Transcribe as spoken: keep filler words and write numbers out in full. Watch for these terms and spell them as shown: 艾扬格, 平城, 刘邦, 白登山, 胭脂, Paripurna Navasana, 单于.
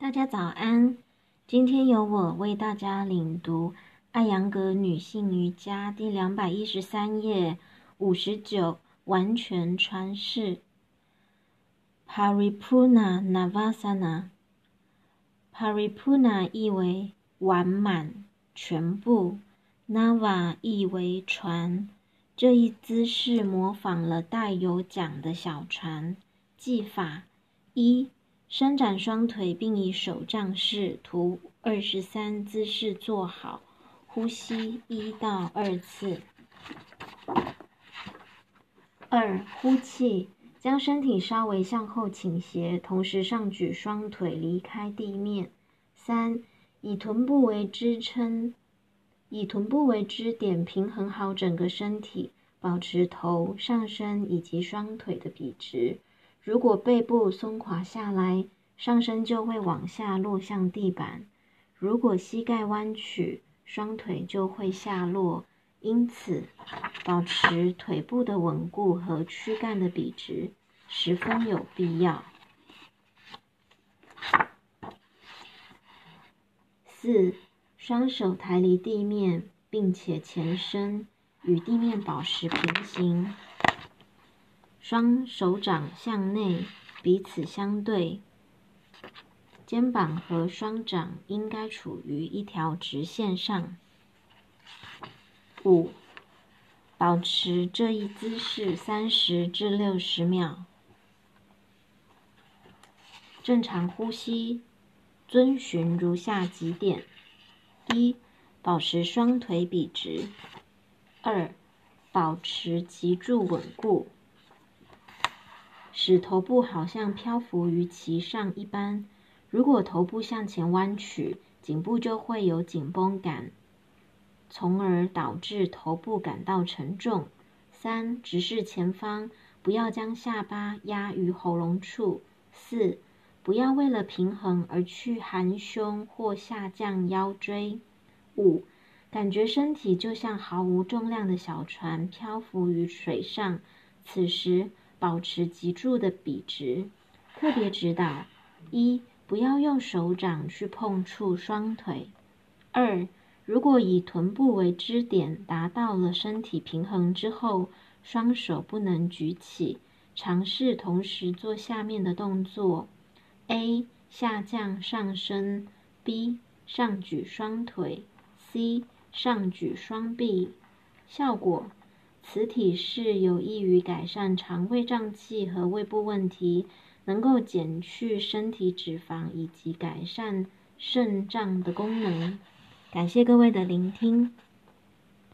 大家早安，今天由我为大家领读艾扬格女性瑜伽第两百一十三页五十九完全穿式 Paripurna Navasana。 Paripurna 意为完满、全部， Nava 意为船。这一姿势模仿了带有桨的小船。技法一，伸展双腿并以手杖式图二十三姿势做好，呼吸一到二次。二，呼气，将身体稍微向后倾斜，同时上举双腿离开地面。三，以臀部为支撑，以臀部为支点平衡好整个身体，保持头、上身以及双腿的笔直。如果背部松垮下来，上身就会往下落向地板；如果膝盖弯曲，双腿就会下落。因此，保持腿部的稳固和躯干的笔直十分有必要。四，双手抬离地面，并且前伸，与地面保持平行。双手掌向内，彼此相对，肩膀和双掌应该处于一条直线上。五，保持这一姿势三十至六十秒，正常呼吸，遵循如下几点：一，保持双腿笔直；二，保持脊柱稳固。使头部好像漂浮于其上一般，如果头部向前弯曲，颈部就会有紧绷感，从而导致头部感到沉重。三，直视前方，不要将下巴压于喉咙处。四，不要为了平衡而去含胸或下降腰椎。五，感觉身体就像毫无重量的小船漂浮于水上，此时保持脊柱的笔直。特别指导：一，不要用手掌去碰触双腿；二，如果以臀部为支点达到了身体平衡之后，双手不能举起，尝试同时做下面的动作： A. 下降上身， B. 上举双腿， C. 上举双臂。效果：此体式有益于改善肠胃胀气和胃部问题，能够减去身体脂肪以及改善肾脏的功能。感谢各位的聆听。